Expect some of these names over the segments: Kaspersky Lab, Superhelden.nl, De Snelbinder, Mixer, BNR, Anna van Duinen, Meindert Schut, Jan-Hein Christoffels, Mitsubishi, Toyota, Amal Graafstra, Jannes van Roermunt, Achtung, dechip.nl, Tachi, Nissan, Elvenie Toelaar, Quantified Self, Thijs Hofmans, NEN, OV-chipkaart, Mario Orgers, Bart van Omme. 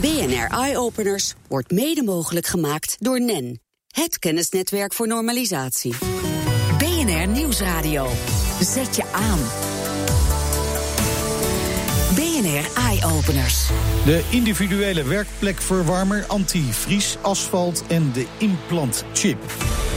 BNR Eye-Openers wordt mede mogelijk gemaakt door NEN. Het kennisnetwerk voor normalisatie. BNR Nieuwsradio. Zet je aan. BNR Eye-Openers. De individuele werkplekverwarmer, antivries, asfalt en de implantchip.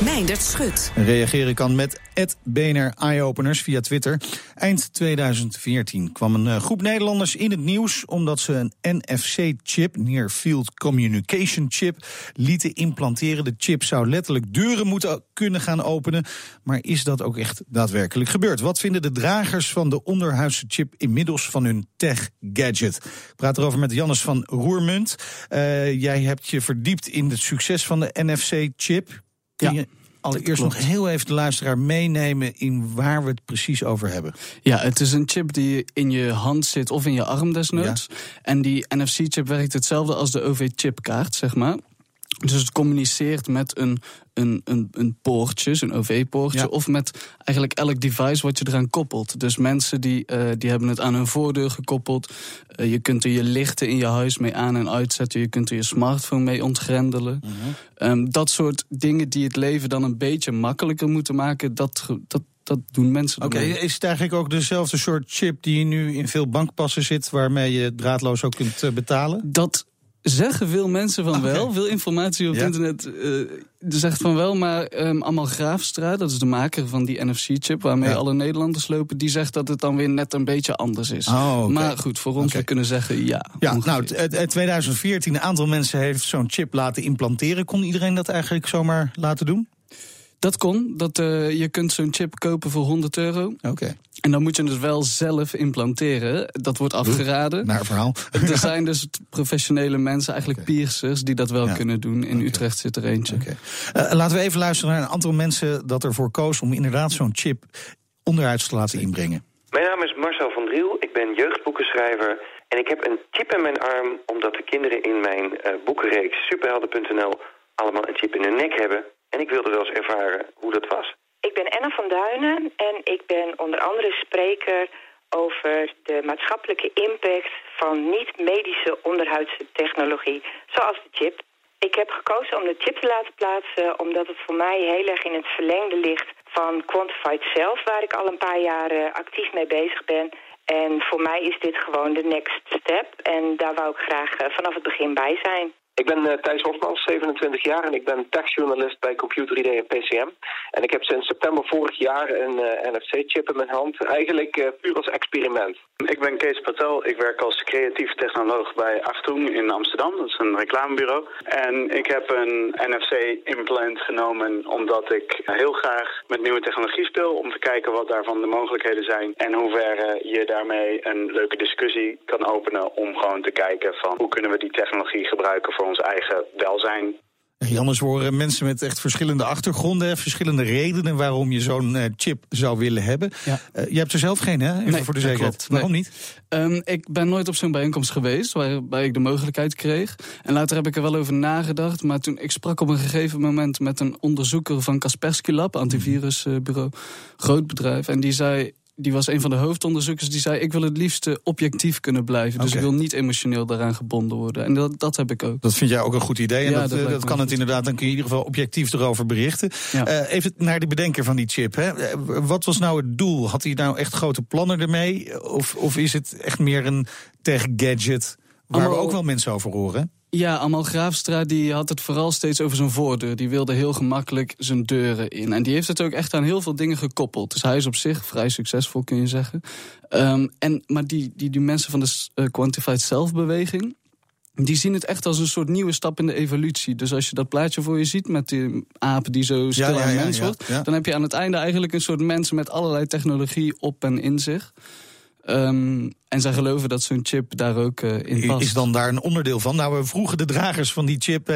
Meindert Schut. Reageren kan met @BNR Eyeopeners via Twitter. Eind 2014 kwam een groep Nederlanders in het nieuws omdat ze een NFC-chip, Near Field Communication Chip, lieten implanteren. De chip zou letterlijk deuren moeten kunnen gaan openen. Maar is dat ook echt daadwerkelijk gebeurd? Wat vinden de dragers van de onderhuidse chip inmiddels van hun tech-gadget? Ik praat erover met Jannes van Roermunt. Jij hebt je verdiept in het succes van de NFC-chip. Kun je allereerst nog heel even de luisteraar meenemen in waar we het precies over hebben? Ja, het is een chip die in je hand zit of in je arm desnoods. Ja. En die NFC-chip werkt hetzelfde als de OV-chipkaart, zeg maar. Dus het communiceert met een poortje, zo'n OV-poortje, ja. Of met eigenlijk elk device wat je eraan koppelt. Dus mensen die hebben het aan hun voordeur gekoppeld. Je kunt er je lichten in je huis mee aan- en uitzetten. Je kunt er je smartphone mee ontgrendelen. Uh-huh. Dat soort dingen die het leven dan een beetje makkelijker moeten maken, dat doen mensen. Oké, is het eigenlijk ook dezelfde soort chip die nu in veel bankpassen zit, waarmee je draadloos ook kunt betalen? Dat zeggen veel mensen van wel. Veel informatie op het internet zegt van wel. Maar Amal Graafstra, dat is de maker van die NFC-chip waarmee alle Nederlanders lopen, die zegt dat het dan weer net een beetje anders is. Oh, okay. Maar goed, voor ons we kunnen zeggen ja. Ja, ongeveer. Nou, 2014, een aantal mensen heeft zo'n chip laten implanteren. Kon iedereen dat eigenlijk zomaar laten doen? Dat kon. Je kunt zo'n chip kopen voor €100. Okay. En dan moet je het wel zelf implanteren. Dat wordt afgeraden. Naar verhaal. Er zijn dus professionele mensen, eigenlijk piercers, die dat wel kunnen doen. In Utrecht zit er eentje. Okay. Laten we even luisteren naar een aantal mensen dat ervoor koos om inderdaad zo'n chip onderuit te laten inbrengen. Mijn naam is Marcel van Driel. Ik ben jeugdboekenschrijver. En ik heb een chip in mijn arm omdat de kinderen in mijn boekenreeks Superhelden.nl allemaal een chip in hun nek hebben. En ik wilde wel eens ervaren hoe dat was. Ik ben Anna van Duinen en ik ben onder andere spreker over de maatschappelijke impact van niet-medische onderhuidse technologie, zoals de chip. Ik heb gekozen om de chip te laten plaatsen omdat het voor mij heel erg in het verlengde ligt van Quantified Self, waar ik al een paar jaar actief mee bezig ben. En voor mij is dit gewoon de next step en daar wou ik graag vanaf het begin bij zijn. Ik ben Thijs Hofmans, 27 jaar en ik ben techjournalist bij ComputerID en PCM. En ik heb sinds september vorig jaar een NFC-chip in mijn hand, eigenlijk puur als experiment. Ik ben Kees Patel, ik werk als creatief technoloog bij Achtung in Amsterdam, dat is een reclamebureau. En ik heb een NFC-implant genomen omdat ik heel graag met nieuwe technologie speel, om te kijken wat daarvan de mogelijkheden zijn en hoe ver je daarmee een leuke discussie kan openen om gewoon te kijken van hoe kunnen we die technologie gebruiken voor ons eigen welzijn. Jannes, we horen mensen met echt verschillende achtergronden, verschillende redenen waarom je zo'n chip zou willen hebben. Ja. Je hebt er zelf geen, hè? Even voor de zekerheid. Klopt. Waarom niet? Ik ben nooit op zo'n bijeenkomst geweest waarbij ik de mogelijkheid kreeg. En later heb ik er wel over nagedacht. Maar toen ik sprak op een gegeven moment met een onderzoeker van Kaspersky Lab, antivirusbureau, groot bedrijf. En die zei, die was een van de hoofdonderzoekers, die zei ik wil het liefst objectief kunnen blijven. Dus ik wil niet emotioneel daaraan gebonden worden. En dat heb ik ook. Dat vind jij ook een goed idee. En ja, dat kan het inderdaad. Dan kun je in ieder geval objectief erover berichten. Ja. Even naar de bedenker van die chip. Hè. Wat was nou het doel? Had hij nou echt grote plannen ermee? Of is het echt meer een tech-gadget waar we ook wel mensen over horen? Ja, Amal Graafstra die had het vooral steeds over zijn voordeur. Die wilde heel gemakkelijk zijn deuren in. En die heeft het ook echt aan heel veel dingen gekoppeld. Dus hij is op zich vrij succesvol, kun je zeggen. Maar die mensen van de Quantified Self-beweging, die zien het echt als een soort nieuwe stap in de evolutie. Dus als je dat plaatje voor je ziet met die aap die zo stil aan mens wordt, dan heb je aan het einde eigenlijk een soort mens met allerlei technologie op en in zich. En zij geloven dat zo'n chip daar ook in past. Is dan daar een onderdeel van? Nou, we vroegen de dragers van die chip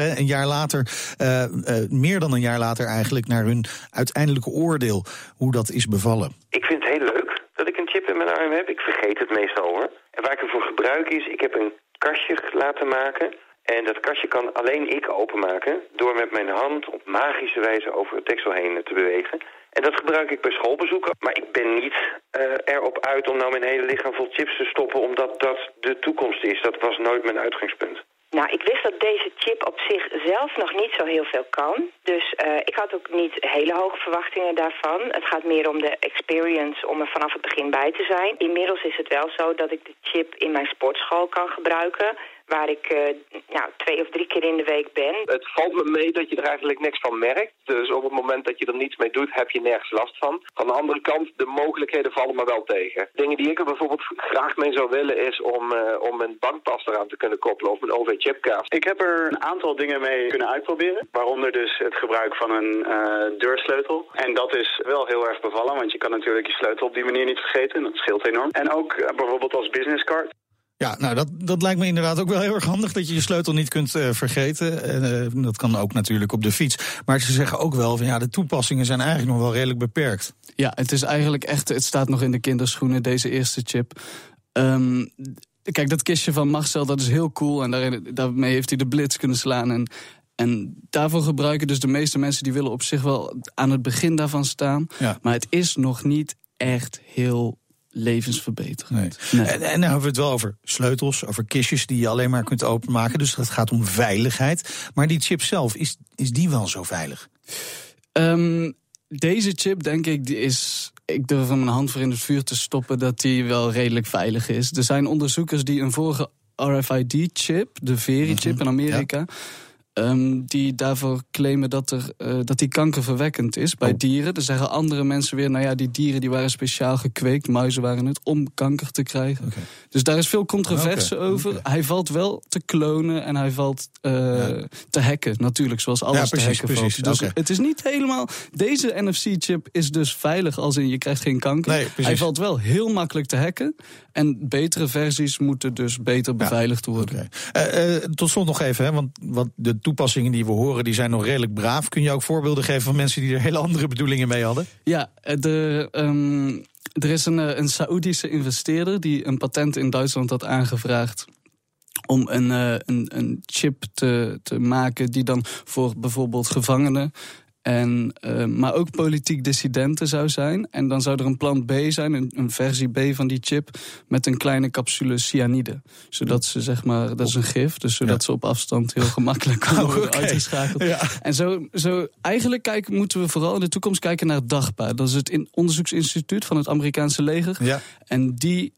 meer dan een jaar later eigenlijk, naar hun uiteindelijke oordeel, hoe dat is bevallen. Ik vind het heel leuk dat ik een chip in mijn arm heb. Ik vergeet het meestal hoor. En waar ik hem voor gebruik is, ik heb een kastje laten maken. En dat kastje kan alleen ik openmaken door met mijn hand op magische wijze over het deksel heen te bewegen. En dat gebruik ik bij schoolbezoeken. Maar ik ben niet erop uit om nou mijn hele lichaam vol chips te stoppen, omdat dat de toekomst is. Dat was nooit mijn uitgangspunt. Nou, ik wist dat deze chip op zichzelf nog niet zo heel veel kan. Dus ik had ook niet hele hoge verwachtingen daarvan. Het gaat meer om de experience, om er vanaf het begin bij te zijn. Inmiddels is het wel zo dat ik de chip in mijn sportschool kan gebruiken, waar ik 2 of 3 keer in de week ben. Het valt me mee dat je er eigenlijk niks van merkt. Dus op het moment dat je er niets mee doet, heb je nergens last van. Aan de andere kant, de mogelijkheden vallen me wel tegen. Dingen die ik er bijvoorbeeld graag mee zou willen is om een bankpas eraan te kunnen koppelen of een OV-chipkaart. Ik heb er een aantal dingen mee kunnen uitproberen. Waaronder dus het gebruik van een deursleutel. En dat is wel heel erg bevallen, want je kan natuurlijk je sleutel op die manier niet vergeten. Dat scheelt enorm. En ook bijvoorbeeld als businesscard. Ja, nou dat lijkt me inderdaad ook wel heel erg handig, dat je je sleutel niet kunt vergeten. En dat kan ook natuurlijk op de fiets. Maar ze zeggen ook wel van ja, de toepassingen zijn eigenlijk nog wel redelijk beperkt. Ja, het is eigenlijk echt, het staat nog in de kinderschoenen, deze eerste chip. Kijk, dat kistje van Marcel, dat is heel cool. En daarmee heeft hij de blitz kunnen slaan. En daarvoor gebruiken dus de meeste mensen, die willen op zich wel aan het begin daarvan staan. Ja. Maar het is nog niet echt heel levensverbeterend. Nee. En dan hebben we het wel over sleutels, over kistjes die je alleen maar kunt openmaken. Dus dat gaat om veiligheid. Maar die chip zelf, is die wel zo veilig? Deze chip, denk ik, die is, ik durf hem mijn hand voor in het vuur te stoppen, dat die wel redelijk veilig is. Er zijn onderzoekers die een vorige RFID-chip, de Veri-chip in Amerika, die daarvoor claimen dat die kankerverwekkend is bij dieren. Dan zeggen andere mensen weer, nou ja, die dieren die waren speciaal gekweekt. Muizen waren het, om kanker te krijgen. Okay. Dus daar is veel controverse over. Okay. Hij valt wel te klonen en hij valt te hacken. Natuurlijk, zoals alles te hacken valt. Dus het is niet helemaal. Deze NFC-chip is dus veilig, als in je krijgt geen kanker. Nee, hij valt wel heel makkelijk te hacken. En betere versies moeten dus beter beveiligd worden. Okay. Tot slot nog even, hè, want de toepassingen die we horen, die zijn nog redelijk braaf. Kun je ook voorbeelden geven van mensen die er hele andere bedoelingen mee hadden? Ja, er is een Saoedische investeerder die een patent in Duitsland had aangevraagd om een chip te maken die dan voor bijvoorbeeld gevangenen maar ook politiek dissidenten zou zijn. En dan zou er een plan B zijn, een versie B van die chip, met een kleine capsule cyanide. Zodat ze, zeg maar, dat is een gif, dus zodat ze op afstand heel gemakkelijk worden uitgeschakeld. Ja. En zo eigenlijk moeten we vooral in de toekomst kijken naar DARPA. Dat is het onderzoeksinstituut van het Amerikaanse leger. Ja. En die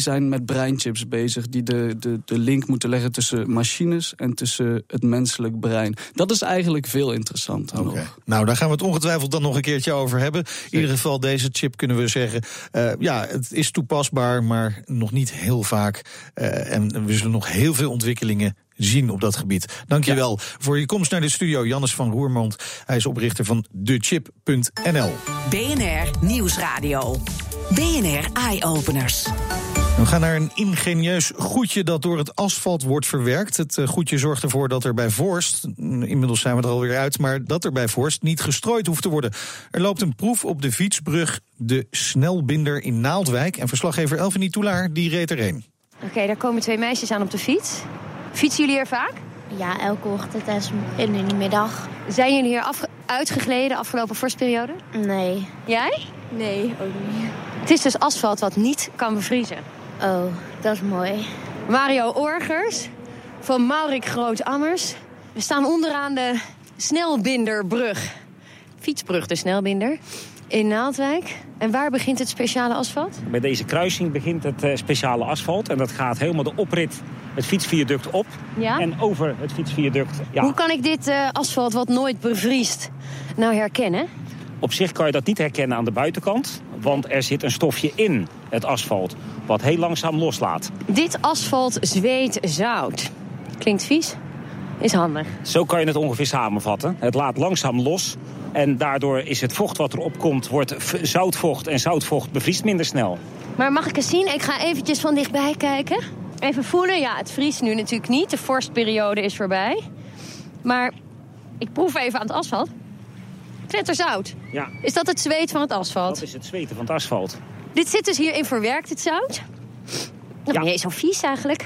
zijn met breinchips bezig, die de link moeten leggen tussen machines en tussen het menselijk brein. Dat is eigenlijk veel interessanter nog. Nou, daar gaan we het ongetwijfeld dan nog een keertje over hebben. In ieder geval, deze chip kunnen we zeggen, het is toepasbaar, maar nog niet heel vaak. En we zullen nog heel veel ontwikkelingen zien op dat gebied. Dank je wel voor je komst naar de studio, Jannes van Roermond. Hij is oprichter van dechip.nl. BNR Nieuwsradio. BNR Eye-Openers. We gaan naar een ingenieus goedje dat door het asfalt wordt verwerkt. Het goedje zorgt ervoor dat er bij vorst, inmiddels zijn we er alweer uit, maar dat er bij vorst niet gestrooid hoeft te worden. Er loopt een proef op de fietsbrug De Snelbinder in Naaldwijk. En verslaggever Elvenie Toelaar, die reed erheen. Oké, daar komen 2 meisjes aan op de fiets. Fietsen jullie hier vaak? Ja, elke ochtend en in de middag. Zijn jullie hier uitgegleden afgelopen vorstperiode? Nee. Jij? Nee, ook niet. Het is dus asfalt wat niet kan bevriezen. Oh, dat is mooi. Mario Orgers van Maurik Groot-Ammers. We staan onderaan de Snelbinderbrug. Fietsbrug de Snelbinder in Naaldwijk. En waar begint het speciale asfalt? Bij deze kruising begint het speciale asfalt. En dat gaat helemaal de oprit het fietsviaduct op. Ja? En over het fietsviaduct. Ja. Hoe kan ik dit asfalt wat nooit bevriest nou herkennen? Op zich kan je dat niet herkennen aan de buitenkant, want er zit een stofje in het asfalt wat heel langzaam loslaat. Dit asfalt zweet zout. Klinkt vies, is handig. Zo kan je het ongeveer samenvatten. Het laat langzaam los en daardoor is het vocht wat erop komt, wordt zoutvocht en zoutvocht bevriest minder snel. Maar mag ik eens zien? Ik ga eventjes van dichtbij kijken. Even voelen. Ja, het vriest nu natuurlijk niet. De vorstperiode is voorbij. Maar ik proef even aan het asfalt. Kletterzout. Ja. Is dat het zweet van het asfalt? Dat is het zweten van het asfalt. Dit zit dus hierin verwerkt, het zout? Dat is niet zo vies eigenlijk.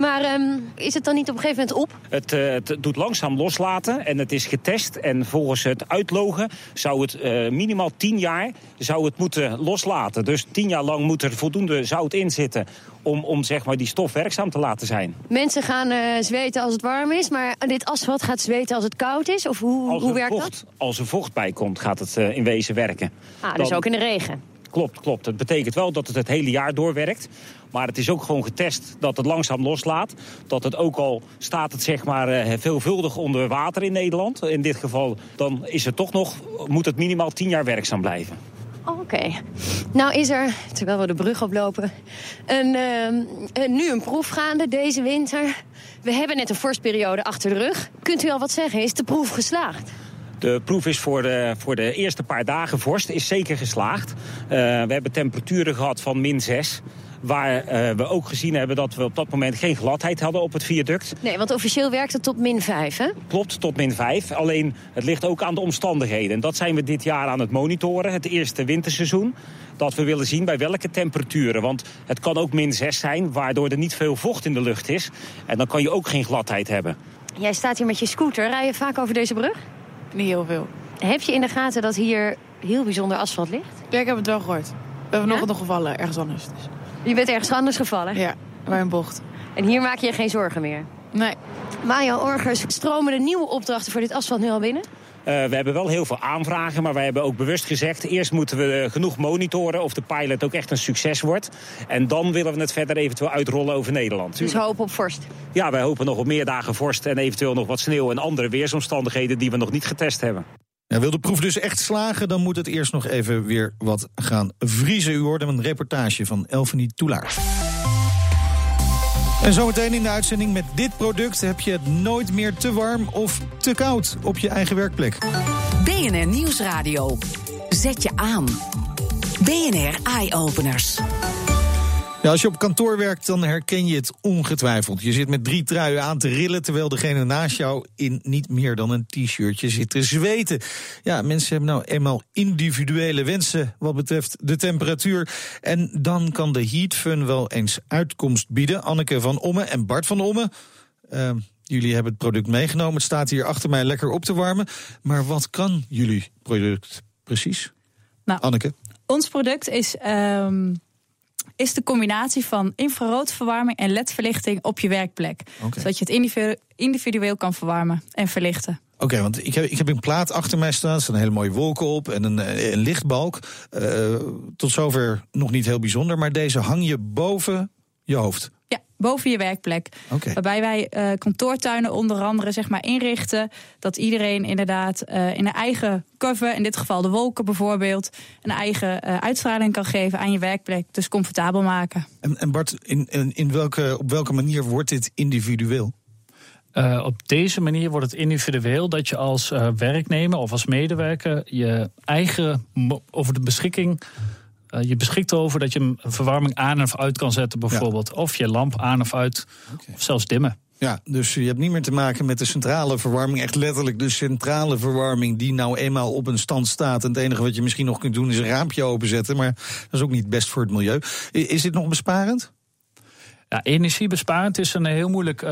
Maar is het dan niet op een gegeven moment op? Het doet langzaam loslaten en het is getest. En volgens het uitlogen zou het minimaal 10 jaar zou het moeten loslaten. Dus 10 jaar lang moet er voldoende zout in zitten om zeg maar die stof werkzaam te laten zijn. Mensen gaan zweten als het warm is, maar dit asfalt gaat zweten als het koud is? Of hoe werkt dat? Als er vocht bij komt, gaat het in wezen werken. Ah, dus ook in de regen? Klopt. Het betekent wel dat het hele jaar doorwerkt. Maar het is ook gewoon getest dat het langzaam loslaat. Dat het ook al staat het zeg maar veelvuldig onder water in Nederland. In dit geval, dan is het toch nog, moet het minimaal 10 jaar werkzaam blijven. Oké. Nou is er, terwijl we de brug oplopen, nu een proef gaande deze winter. We hebben net een vorstperiode achter de rug. Kunt u al wat zeggen? Is de proef geslaagd? De proef is voor de eerste paar dagen vorst is zeker geslaagd. We hebben temperaturen gehad van -6. Waar we ook gezien hebben dat we op dat moment geen gladheid hadden op het viaduct. Nee, want officieel werkt het tot -5, hè? Klopt, tot -5. Alleen, het ligt ook aan de omstandigheden. En dat zijn we dit jaar aan het monitoren, het eerste winterseizoen. Dat we willen zien bij welke temperaturen. Want het kan ook -6 zijn, waardoor er niet veel vocht in de lucht is. En dan kan je ook geen gladheid hebben. Jij staat hier met je scooter. Rij je vaak over deze brug? Niet heel veel. Heb je in de gaten dat hier heel bijzonder asfalt ligt? Ja, ik heb het wel gehoord. We hebben nog gevallen, ergens anders dus. Je bent ergens anders gevallen? Ja, bij een bocht. En hier maak je je geen zorgen meer? Nee. Majo Orgers, stromen er nieuwe opdrachten voor dit asfalt nu al binnen? We hebben wel heel veel aanvragen, maar wij hebben ook bewust gezegd, eerst moeten we genoeg monitoren of de pilot ook echt een succes wordt. En dan willen we het verder eventueel uitrollen over Nederland. Dus hoop op vorst? Ja, wij hopen nog op meer dagen vorst en eventueel nog wat sneeuw en andere weersomstandigheden die we nog niet getest hebben. Nou, wil de proef dus echt slagen, dan moet het eerst nog even weer wat gaan vriezen. U hoorde een reportage van Elfanie Toelaar. En zometeen in de uitzending: met dit product heb je het nooit meer te warm of te koud op je eigen werkplek. BNR Nieuwsradio. Zet je aan. BNR Eye-openers. Ja, als je op kantoor werkt, dan herken je het ongetwijfeld. Je zit met 3 truien aan te rillen, terwijl degene naast jou in niet meer dan een t-shirtje zit te zweten. Ja, mensen hebben nou eenmaal individuele wensen wat betreft de temperatuur. En dan kan de Heatfun wel eens uitkomst bieden. Anneke van Omme en Bart van Omme. Jullie hebben het product meegenomen. Het staat hier achter mij lekker op te warmen. Maar wat kan jullie product precies? Nou, Anneke? Ons product is de combinatie van infraroodverwarming en LED-verlichting op je werkplek. Okay. Zodat je het individueel kan verwarmen en verlichten. Oké, want ik heb een plaat achter mij staan. Er staan hele mooie wolken op en een lichtbalk. Tot zover nog niet heel bijzonder, maar deze hang je boven je hoofd. Ja, boven je werkplek. Okay. Waarbij wij kantoortuinen onder andere zeg maar inrichten dat iedereen inderdaad in een eigen cover, in dit geval de wolken bijvoorbeeld, een eigen uitstraling kan geven aan je werkplek. Dus comfortabel maken. En Bart, op welke manier wordt dit individueel? Op deze manier wordt het individueel dat je als werknemer of als medewerker je eigen over de beschikking. Je beschikt erover dat je een verwarming aan of uit kan zetten bijvoorbeeld. Ja. Of je lamp aan of uit. Okay. Of zelfs dimmen. Ja, dus je hebt niet meer te maken met de centrale verwarming. Echt letterlijk de centrale verwarming die nou eenmaal op een stand staat. En het enige wat je misschien nog kunt doen is een raampje openzetten. Maar dat is ook niet best voor het milieu. Is dit nog besparend? Ja, energiebesparend is een heel moeilijk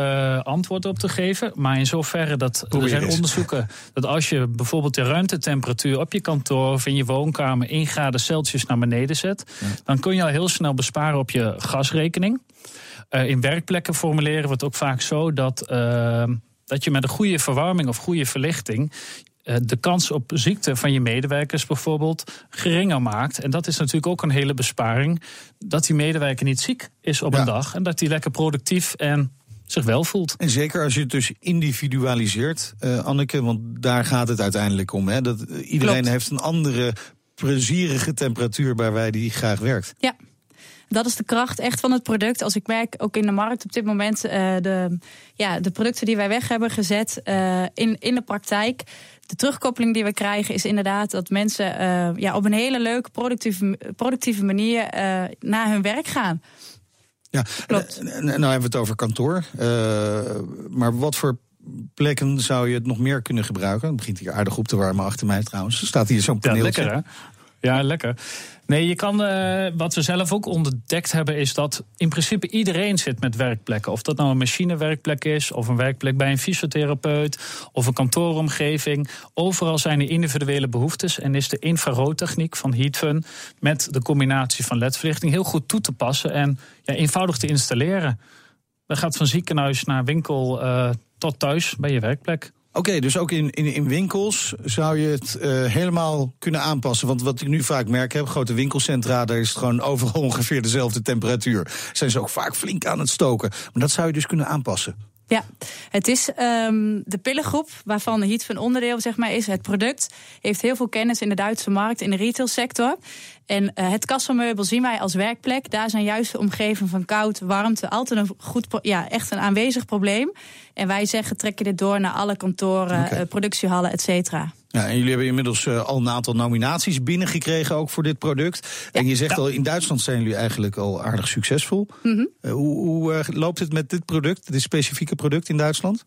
antwoord op te geven. Maar in zoverre dat er zijn onderzoeken dat als je bijvoorbeeld de ruimtetemperatuur op je kantoor of in je woonkamer 1 graden Celsius naar beneden zet, dan kun je al heel snel besparen op je gasrekening. In werkplekken formuleren we het ook vaak zo dat je met een goede verwarming of goede verlichting de kans op ziekte van je medewerkers bijvoorbeeld geringer maakt. En dat is natuurlijk ook een hele besparing. Dat die medewerker niet ziek is op een dag. En dat die lekker productief en zich wel voelt. En zeker als je het dus individualiseert, Anneke, want daar gaat het uiteindelijk om. Hè? Dat iedereen heeft een andere plezierige temperatuur bij waar die graag werkt. Ja. Dat is de kracht echt van het product. Als ik merk ook in de markt op dit moment de producten die wij weg hebben gezet in de praktijk. De terugkoppeling die we krijgen is inderdaad dat mensen op een hele leuke productieve manier naar hun werk gaan. Ja, klopt. Nou hebben we het over kantoor. Maar wat voor plekken zou je het nog meer kunnen gebruiken? Het begint hier aardig op te warmen achter mij trouwens. Er staat hier zo'n paneeltje. Ja, lekker hè? Ja, lekker. Nee, je kan, wat we zelf ook ontdekt hebben, is dat in principe iedereen zit met werkplekken. Of dat nou een machinewerkplek is, of een werkplek bij een fysiotherapeut, of een kantooromgeving. Overal zijn er individuele behoeftes en is de infraroodtechniek van Heatfun met de combinatie van LED-verlichting heel goed toe te passen en ja, eenvoudig te installeren. Dat gaat van ziekenhuis naar winkel tot thuis bij je werkplek. Oké, dus ook in winkels zou je het helemaal kunnen aanpassen. Want wat ik nu vaak merk heb, grote winkelcentra, daar is het gewoon overal ongeveer dezelfde temperatuur. Zijn ze ook vaak flink aan het stoken. Maar dat zou je dus kunnen aanpassen. Ja, het is de pillengroep waarvan de Heatfun onderdeel zeg maar, is. Het product heeft heel veel kennis in de Duitse markt, in de retailsector. En het kassameubel zien wij als werkplek. Daar zijn juist de omgeving van koud, warmte altijd een goed, ja, echt een aanwezig probleem. En wij zeggen, trek je dit door naar alle kantoren, productiehallen, et cetera. Ja, en jullie hebben inmiddels al een aantal nominaties binnengekregen ook voor dit product. Ja. En je zegt al, in Duitsland zijn jullie eigenlijk al aardig succesvol. Mm-hmm. Hoe loopt het met dit product, dit specifieke product in Duitsland?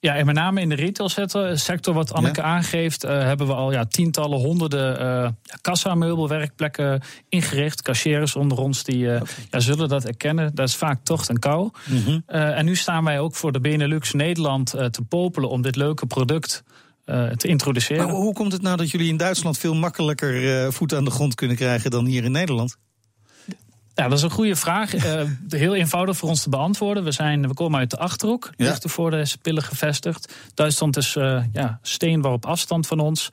Ja, en met name in de retailsector, wat Anneke aangeeft, hebben we al tientallen, honderden kassameubelwerkplekken ingericht. Cashiers onder ons die zullen dat erkennen. Dat is vaak tocht en kou. Mm-hmm. En nu staan wij ook voor de Benelux Nederland te popelen om dit leuke product te introduceren. Maar hoe komt het nou dat jullie in Duitsland veel makkelijker voet aan de grond kunnen krijgen dan hier in Nederland? Ja, dat is een goede vraag. Heel eenvoudig voor ons te beantwoorden. We komen uit de Achterhoek, dichter voor de Spillen gevestigd. Duitsland is steenworp op afstand van ons.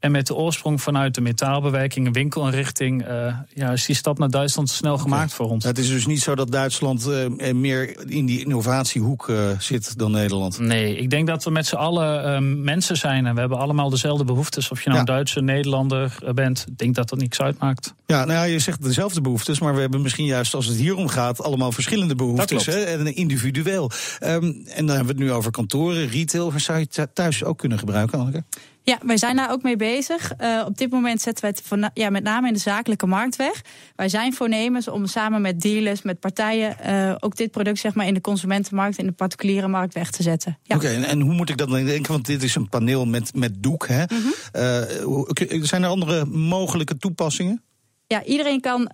En met de oorsprong vanuit de metaalbewerking en winkelinrichting is die stap naar Duitsland snel gemaakt voor ons. Het is dus niet zo dat Duitsland meer in die innovatiehoek zit dan Nederland? Nee, ik denk dat we met z'n allen mensen zijn. En we hebben allemaal dezelfde behoeftes. Of je nou een Duitse, Nederlander bent, ik denk dat dat niks uitmaakt. Ja, nou ja, je zegt dezelfde behoeftes, maar we hebben misschien juist als het hier om gaat allemaal verschillende behoeftes. Hè? En individueel. En dan hebben we het nu over kantoren, retail. Zou je het thuis ook kunnen gebruiken, Anneke? Ja, wij zijn daar ook mee bezig. Op dit moment zetten wij het met name in de zakelijke markt weg. Wij zijn voornemens om samen met dealers, met partijen, ook dit product zeg maar in de consumentenmarkt, in de particuliere markt weg te zetten. Ja. Oké, en hoe moet ik dat dan denken? Want dit is een paneel met doek. Hè? Mm-hmm. Zijn er andere mogelijke toepassingen? Ja, iedereen kan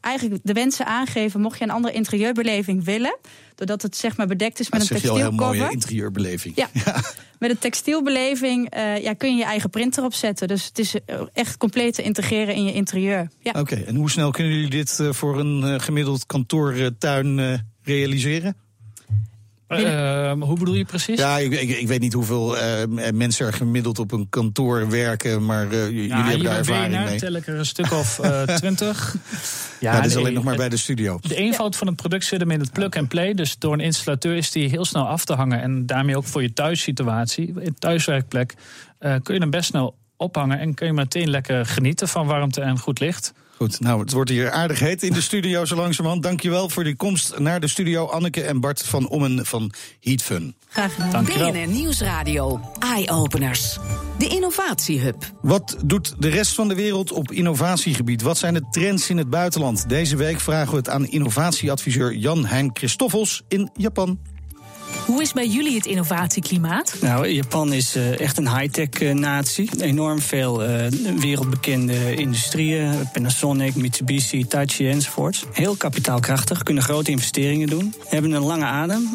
eigenlijk de wensen aangeven, mocht je een andere interieurbeleving willen, doordat het zeg maar bedekt is met een textielcover. Dat is een mooie interieurbeleving. Ja. Met een textielbeleving kun je je eigen printer opzetten. Dus het is echt compleet te integreren in je interieur. Ja. Oké, en hoe snel kunnen jullie dit voor een gemiddeld kantoortuin realiseren? Hoe bedoel je precies? Ja, ik weet niet hoeveel mensen er gemiddeld op een kantoor werken, maar jullie hebben daar ervaring mee. Ja, tel ik er een stuk of 20. Ja, dat is alleen nog maar bij de studio. De eenvoud van het product zit hem in het plug-and-play. Dus door een installateur is die heel snel af te hangen. En daarmee ook voor je thuissituatie, thuiswerkplek, kun je hem best snel ophangen en kun je meteen lekker genieten van warmte en goed licht. Goed, nou, het wordt hier aardig heet in de studio zo langzamerhand. Dankjewel voor die komst naar de studio, Anneke en Bart van Ommen van Heatfun. Graag gedaan. Dankjewel. BNR Nieuwsradio, Eye-Openers, de Innovatiehub. Wat doet de rest van de wereld op innovatiegebied? Wat zijn de trends in het buitenland? Deze week vragen we het aan innovatieadviseur Jan-Hein Christoffels in Japan. Hoe is bij jullie het innovatieklimaat? Nou, Japan is echt een high-tech natie. Enorm veel wereldbekende industrieën. Panasonic, Mitsubishi, Tachi enzovoorts. Heel kapitaalkrachtig, kunnen grote investeringen doen. Hebben een lange adem.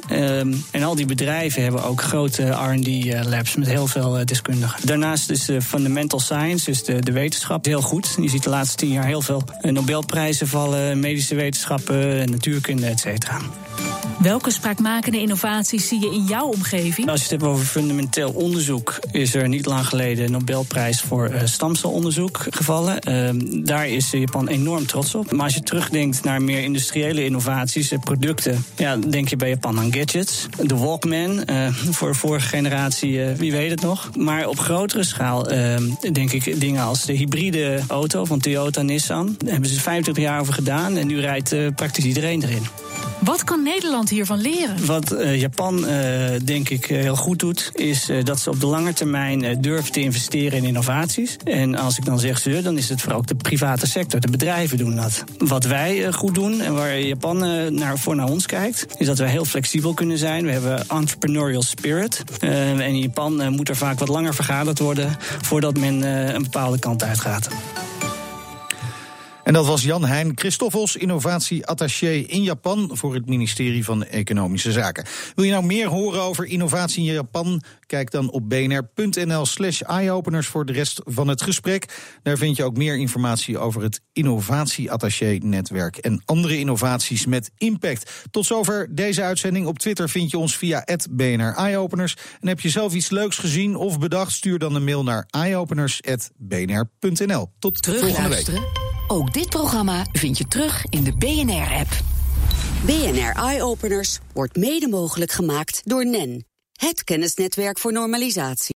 En al die bedrijven hebben ook grote R&D-labs met heel veel deskundigen. Daarnaast is fundamental science, dus de wetenschap, heel goed. Je ziet de laatste 10 jaar heel veel Nobelprijzen vallen, medische wetenschappen, natuurkunde, et cetera. Welke spraakmakende innovaties zie je in jouw omgeving? Als je het hebt over fundamenteel onderzoek, is er niet lang geleden een Nobelprijs voor stamcelonderzoek gevallen. Daar is Japan enorm trots op. Maar als je terugdenkt naar meer industriële innovaties en producten, denk je bij Japan aan gadgets. De Walkman, voor de vorige generatie, wie weet het nog. Maar op grotere schaal denk ik dingen als de hybride auto van Toyota en Nissan. Daar hebben ze 25 jaar over gedaan en nu rijdt praktisch iedereen erin. Wat kan Nederland hiervan leren? Wat Japan denk ik heel goed doet, is dat ze op de lange termijn durven te investeren in innovaties. En als ik dan zeg ze, dan is het vooral ook de private sector. De bedrijven doen dat. Wat wij goed doen en waar Japan naar ons kijkt, is dat wij heel flexibel kunnen zijn. We hebben entrepreneurial spirit. En in Japan moet er vaak wat langer vergaderd worden voordat men een bepaalde kant uitgaat. En dat was Jan-Hein Christoffels, innovatie-attaché in Japan voor het ministerie van Economische Zaken. Wil je nou meer horen over innovatie in Japan? Kijk dan op bnr.nl/eyeopeners voor de rest van het gesprek. Daar vind je ook meer informatie over het innovatie-attaché-netwerk en andere innovaties met impact. Tot zover deze uitzending. Op Twitter vind je ons via @bnr-eyeopeners. En heb je zelf iets leuks gezien of bedacht? Stuur dan een mail naar eyeopeners@bnr.nl. Tot volgende week. Ook dit programma vind je terug in de BNR-app. BNR Eye-Openers wordt mede mogelijk gemaakt door NEN, het kennisnetwerk voor normalisatie.